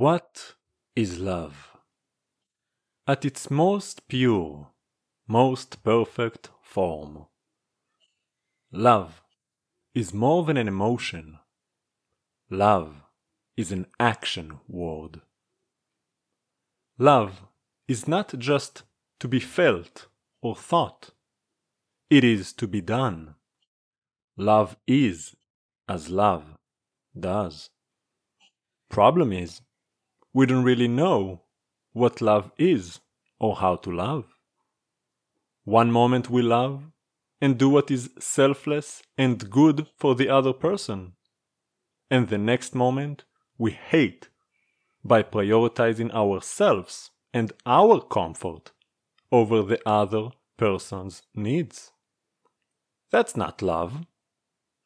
What is love? At its most pure, most perfect form. Love is more than an emotion. Love is an action word. Love is not just to be felt or thought. It is to be done. Love is as love does. Problem is, we don't really know what love is or how to love. One moment we love and do what is selfless and good for the other person, and the next moment we hate by prioritizing ourselves and our comfort over the other person's needs. That's not love.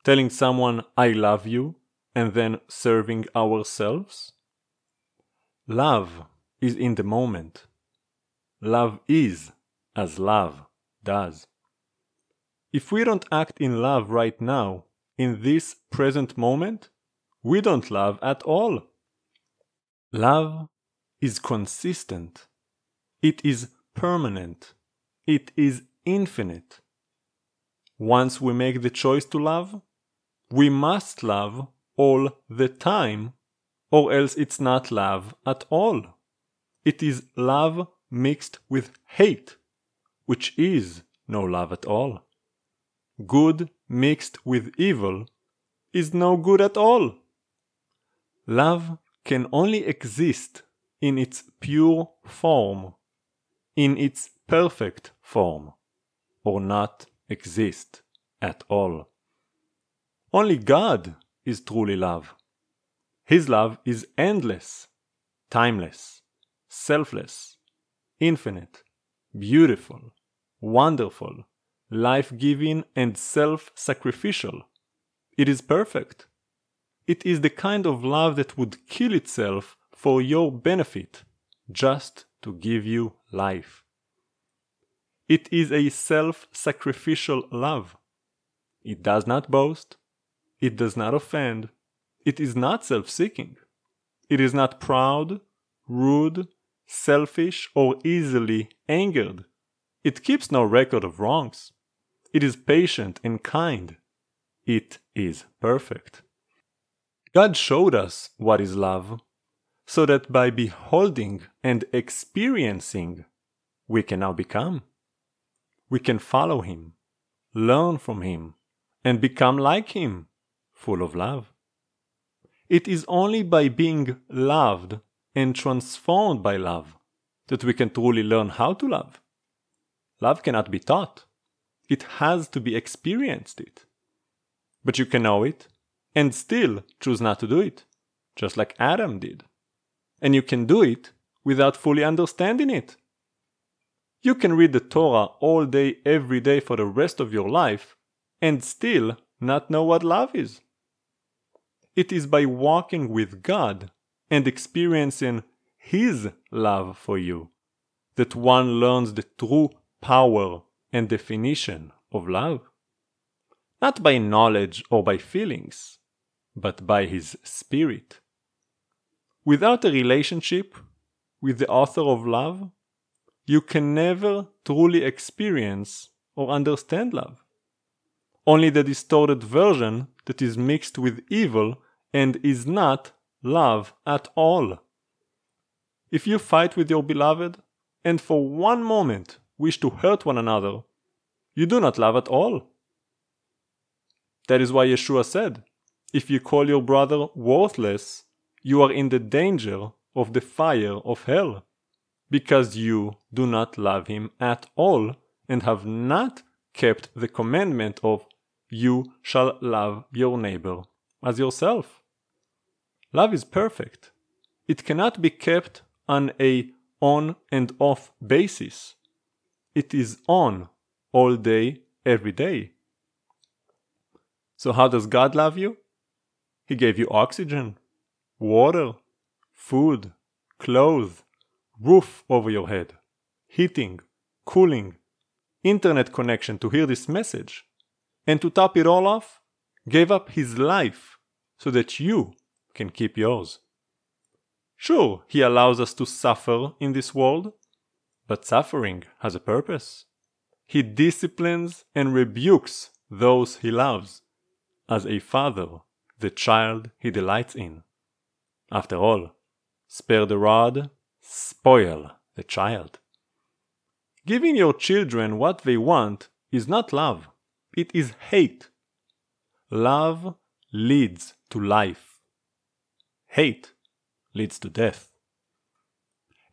Telling someone I love you and then serving ourselves? Love is in the moment. Love is as love does. If we don't act in love right now, in this present moment, we don't love at all. Love is consistent. It is permanent. It is infinite. Once we make the choice to love, we must love all the time, or else it's not love at all. It is love mixed with hate, which is no love at all. Good mixed with evil is no good at all. Love can only exist in its pure form, in its perfect form, or not exist at all. Only God is truly love. His love is endless, timeless, selfless, infinite, beautiful, wonderful, life-giving and self-sacrificial. It is perfect. It is the kind of love that would kill itself for your benefit, just to give you life. It is a self-sacrificial love. It does not boast. It does not offend. It is not self-seeking. It is not proud, rude, selfish, or easily angered. It keeps no record of wrongs. It is patient and kind. It is perfect. God showed us what is love, so that by beholding and experiencing, we can now become. We can follow Him, learn from Him, and become like Him, full of love. It is only by being loved and transformed by love that we can truly learn how to love. Love cannot be taught. It has to be experienced it. But you can know it and still choose not to do it, just like Adam did. And you can do it without fully understanding it. You can read the Torah all day, every day for the rest of your life and still not know what love is. It is by walking with God and experiencing His love for you that one learns the true power and definition of love. Not by knowledge or by feelings, but by His Spirit. Without a relationship with the author of love, you can never truly experience or understand love. Only the distorted version that is mixed with evil and is not love at all. If you fight with your beloved and for one moment wish to hurt one another, you do not love at all. That is why Yeshua said, if you call your brother worthless, you are in the danger of the fire of hell, because you do not love him at all and have not kept the commandment of you shall love your neighbor as yourself. Love is perfect. It cannot be kept on a on and off basis. It is on all day, every day. So how does God love you? He gave you oxygen, water, food, clothes, roof over your head, heating, cooling, internet connection to hear this message, and to top it all off, gave up his life so that you can keep yours. Sure, he allows us to suffer in this world, but suffering has a purpose. He disciplines and rebukes those he loves, as a father the child he delights in. After all, spare the rod, spoil the child. Giving your children what they want is not love, it is hate. Love leads to life. Hate leads to death.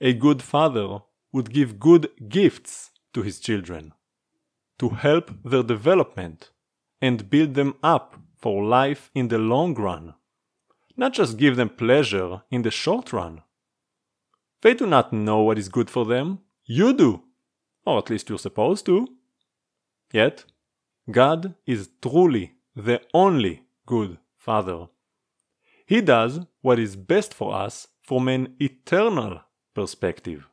A good father would give good gifts to his children, to help their development and build them up for life in the long run, not just give them pleasure in the short run. They do not know what is good for them, you do, or at least you're supposed to. Yet, God is truly the only good Father. He does what is best for us from an eternal perspective.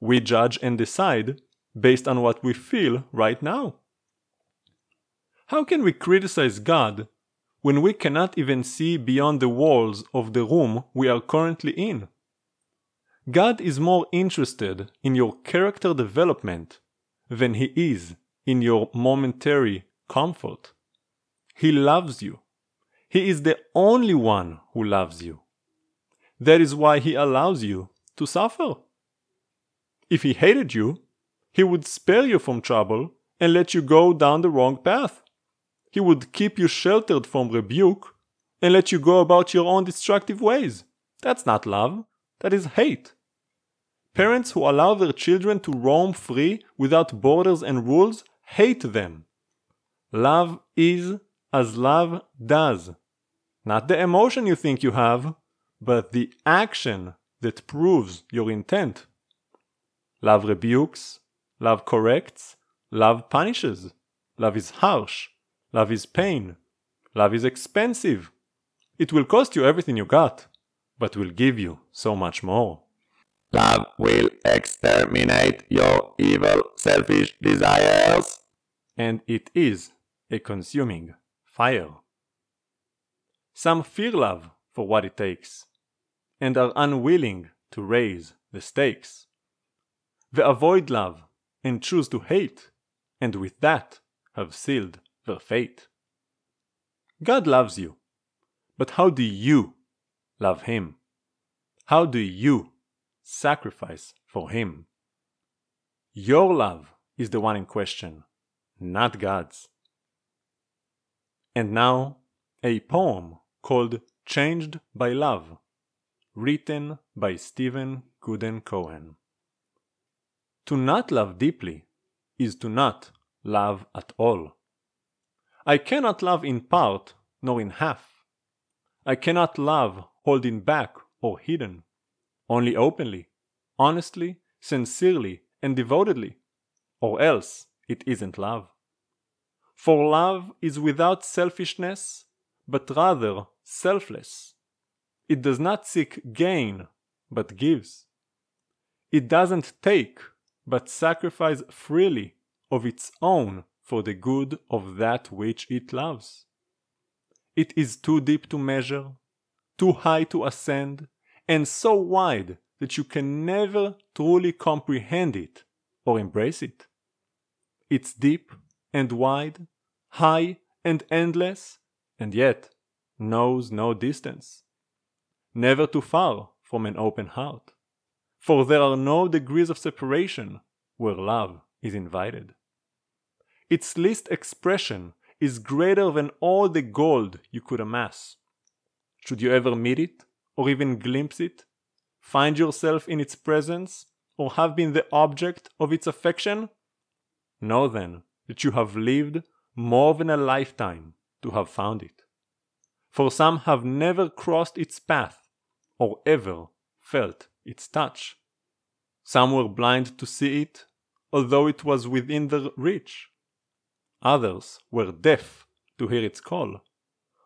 We judge and decide based on what we feel right now. How can we criticize God when we cannot even see beyond the walls of the room we are currently in? God is more interested in your character development than He is in your momentary comfort. He loves you. He is the only one who loves you. That is why He allows you to suffer. If He hated you, He would spare you from trouble and let you go down the wrong path. He would keep you sheltered from rebuke and let you go about your own destructive ways. That's not love. That is hate. Parents who allow their children to roam free without borders and rules hate them. Love is as love does. Not the emotion you think you have, but the action that proves your intent. Love rebukes, love corrects, love punishes. Love is harsh. Love is pain. Love is expensive. It will cost you everything you got, but will give you so much more. Love will exterminate your evil, selfish desires. And it is a consuming fire. Some fear love for what it takes, and are unwilling to raise the stakes. They avoid love and choose to hate, and with that have sealed their fate. God loves you, but how do you love Him? How do you sacrifice for Him? Your love is the one in question, not God's. And now, a poem called Changed by Love, written by Stephen Gooden-Cohen. To not love deeply is to not love at all. I cannot love in part nor in half. I cannot love holding back or hidden, only openly, honestly, sincerely, and devotedly, or else it isn't love. For love is without selfishness, but rather selfless. It does not seek gain, but gives. It doesn't take, but sacrifices freely of its own for the good of that which it loves. It is too deep to measure, too high to ascend, and so wide that you can never truly comprehend it or embrace it. It's deep and wide, high and endless, and yet knows no distance. Never too far from an open heart, for there are no degrees of separation where love is invited. Its least expression is greater than all the gold you could amass. Should you ever meet it, or even glimpse it, find yourself in its presence, or have been the object of its affection? Know then that you have lived more than a lifetime to have found it. For some have never crossed its path, or ever felt its touch. Some were blind to see it, although it was within their reach. Others were deaf to hear its call,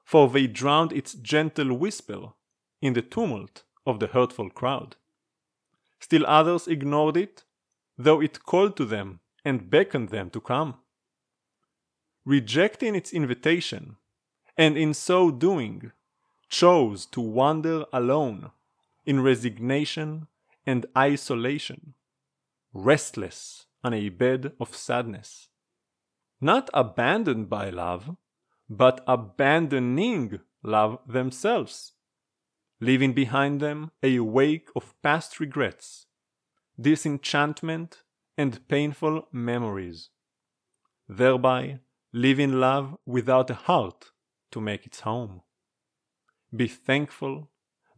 for they drowned its gentle whisper in the tumult of the hurtful crowd. Still others ignored it, though it called to them and beckoned them to come. Rejecting its invitation, and in so doing, chose to wander alone, in resignation and isolation, restless on a bed of sadness. Not abandoned by love, but abandoning love themselves, leaving behind them a wake of past regrets, disenchantment, and painful memories, thereby leaving love without a heart to make its home. Be thankful,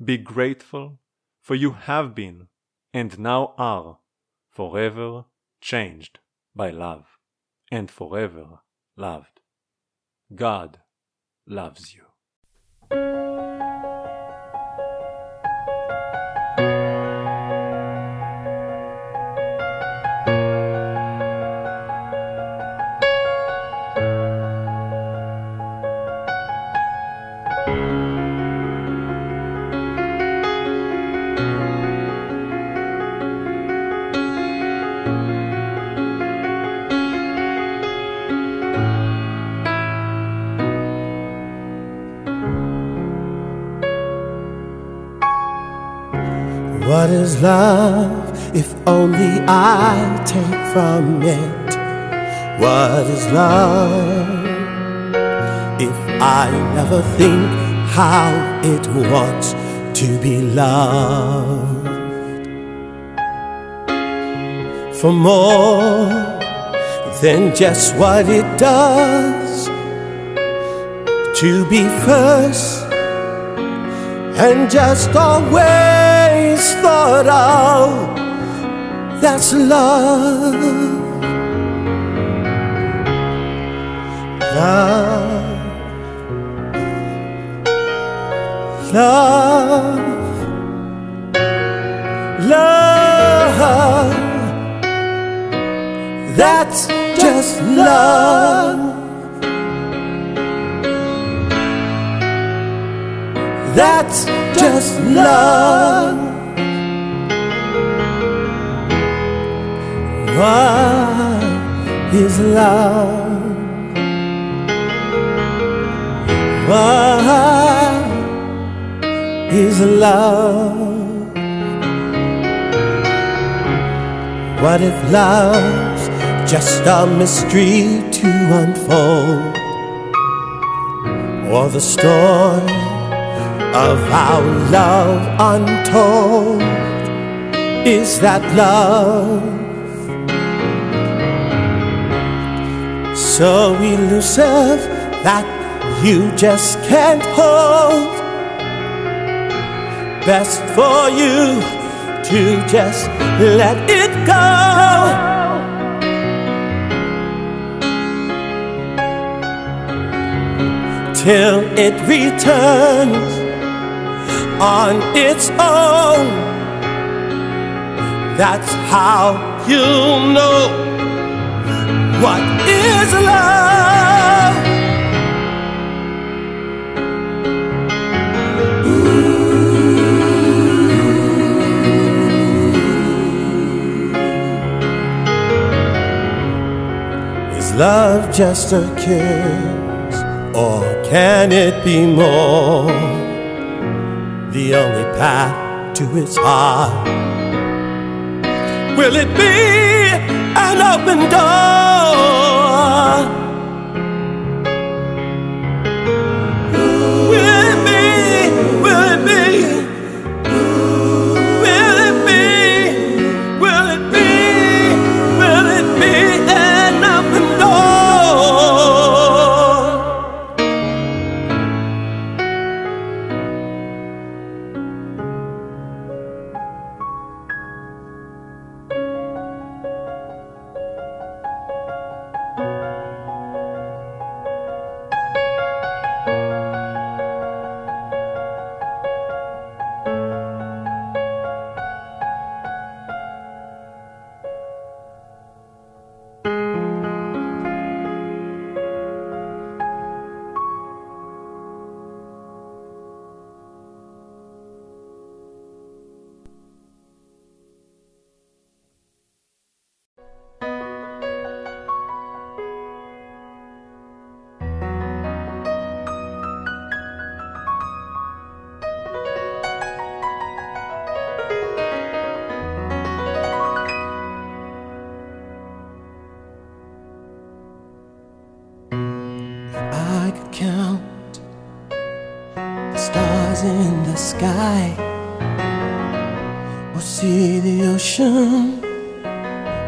be grateful, for you have been, and now are, forever changed by love, and forever loved. God loves you. What is love if only I take from it? What is love if I never think how it wants to be loved? For more than just what it does, to be first and just always thought of, that's love. Love, love, love, that's just love. That's just love. What is love? What is love? What if love's just a mystery to unfold, or the story of our love untold? Is that love? So elusive that you just can't hold. Best for you to just let it go. Till it returns on its own. That's how you know what is love. Ooh. Is love just a kiss, or can it be more? The only path to its heart. Will it be an open door? see the ocean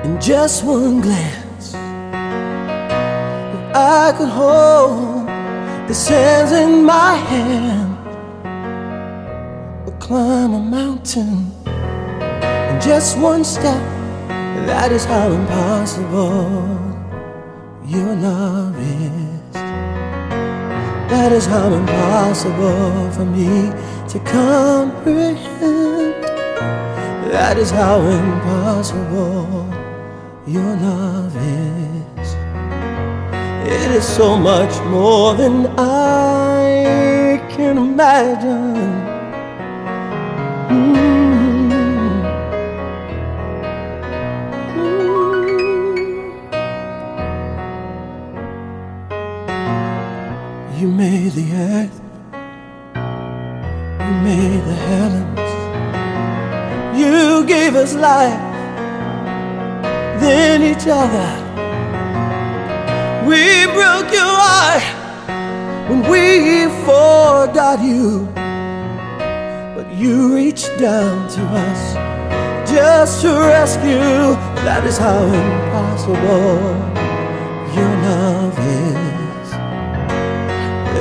in just one glance. If I could hold the sands in my hand, or climb a mountain in just one step, that is how impossible your love is. That is how impossible for me to comprehend. That is how impossible your love is. It is so much more than I can imagine. You made the earth, you made the heavens, you gave us life, then each other. We broke your heart when we forgot you, but you reached down to us just to rescue. That is how impossible your love is.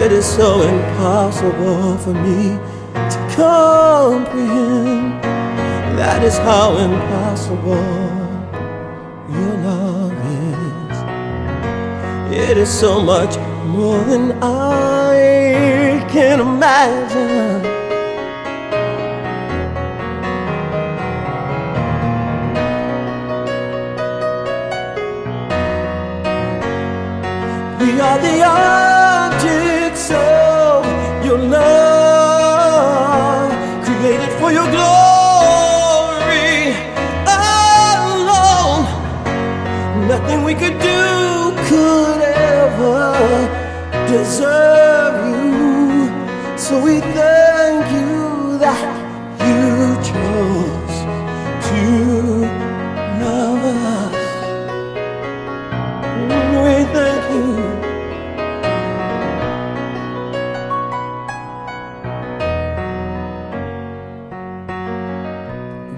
It is so impossible for me to comprehend. That is how impossible your love is. It is so much more than I can imagine. We are the objects of your love, created for your glory alone. Nothing we could do could ever deserve you. So we thank you that you chose to love us. We thank you.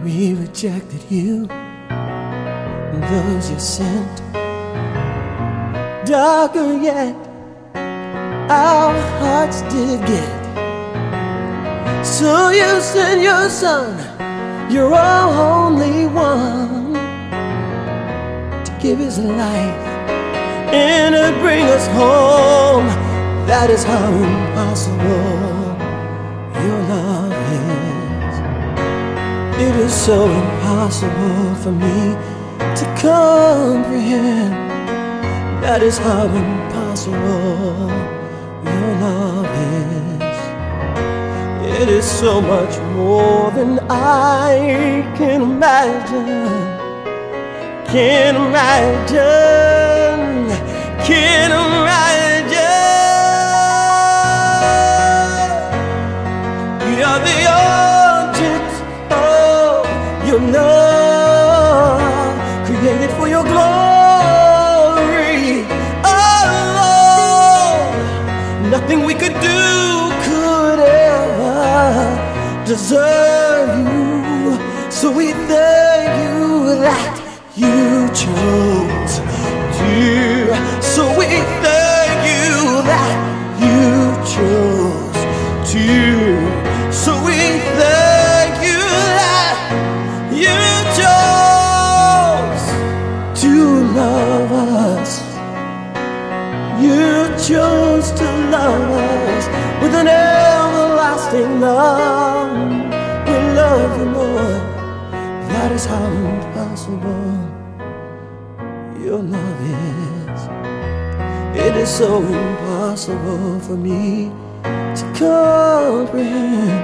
We rejected you and those you sent. Darker yet, our hearts did get. So you sent your son, your only one, to give his life and to bring us home. That is how impossible your love is. It is so impossible for me to comprehend. That is how impossible your love is. It is so much more than I can imagine. Can imagine. Can imagine. We are the love, created for your glory alone. Nothing we could do could ever deserve you. So we thank you that you chose to. So we thank you that you chose to. So we thank chose to love us with an everlasting love. We love you, Lord. That is how impossible your love is. It is so impossible for me to comprehend.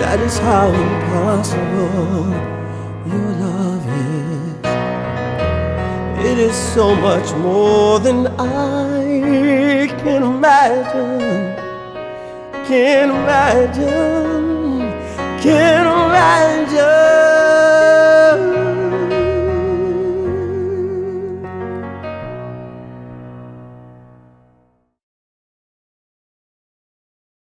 That is how impossible your love is. It is so much more than I can imagine, can imagine, can imagine.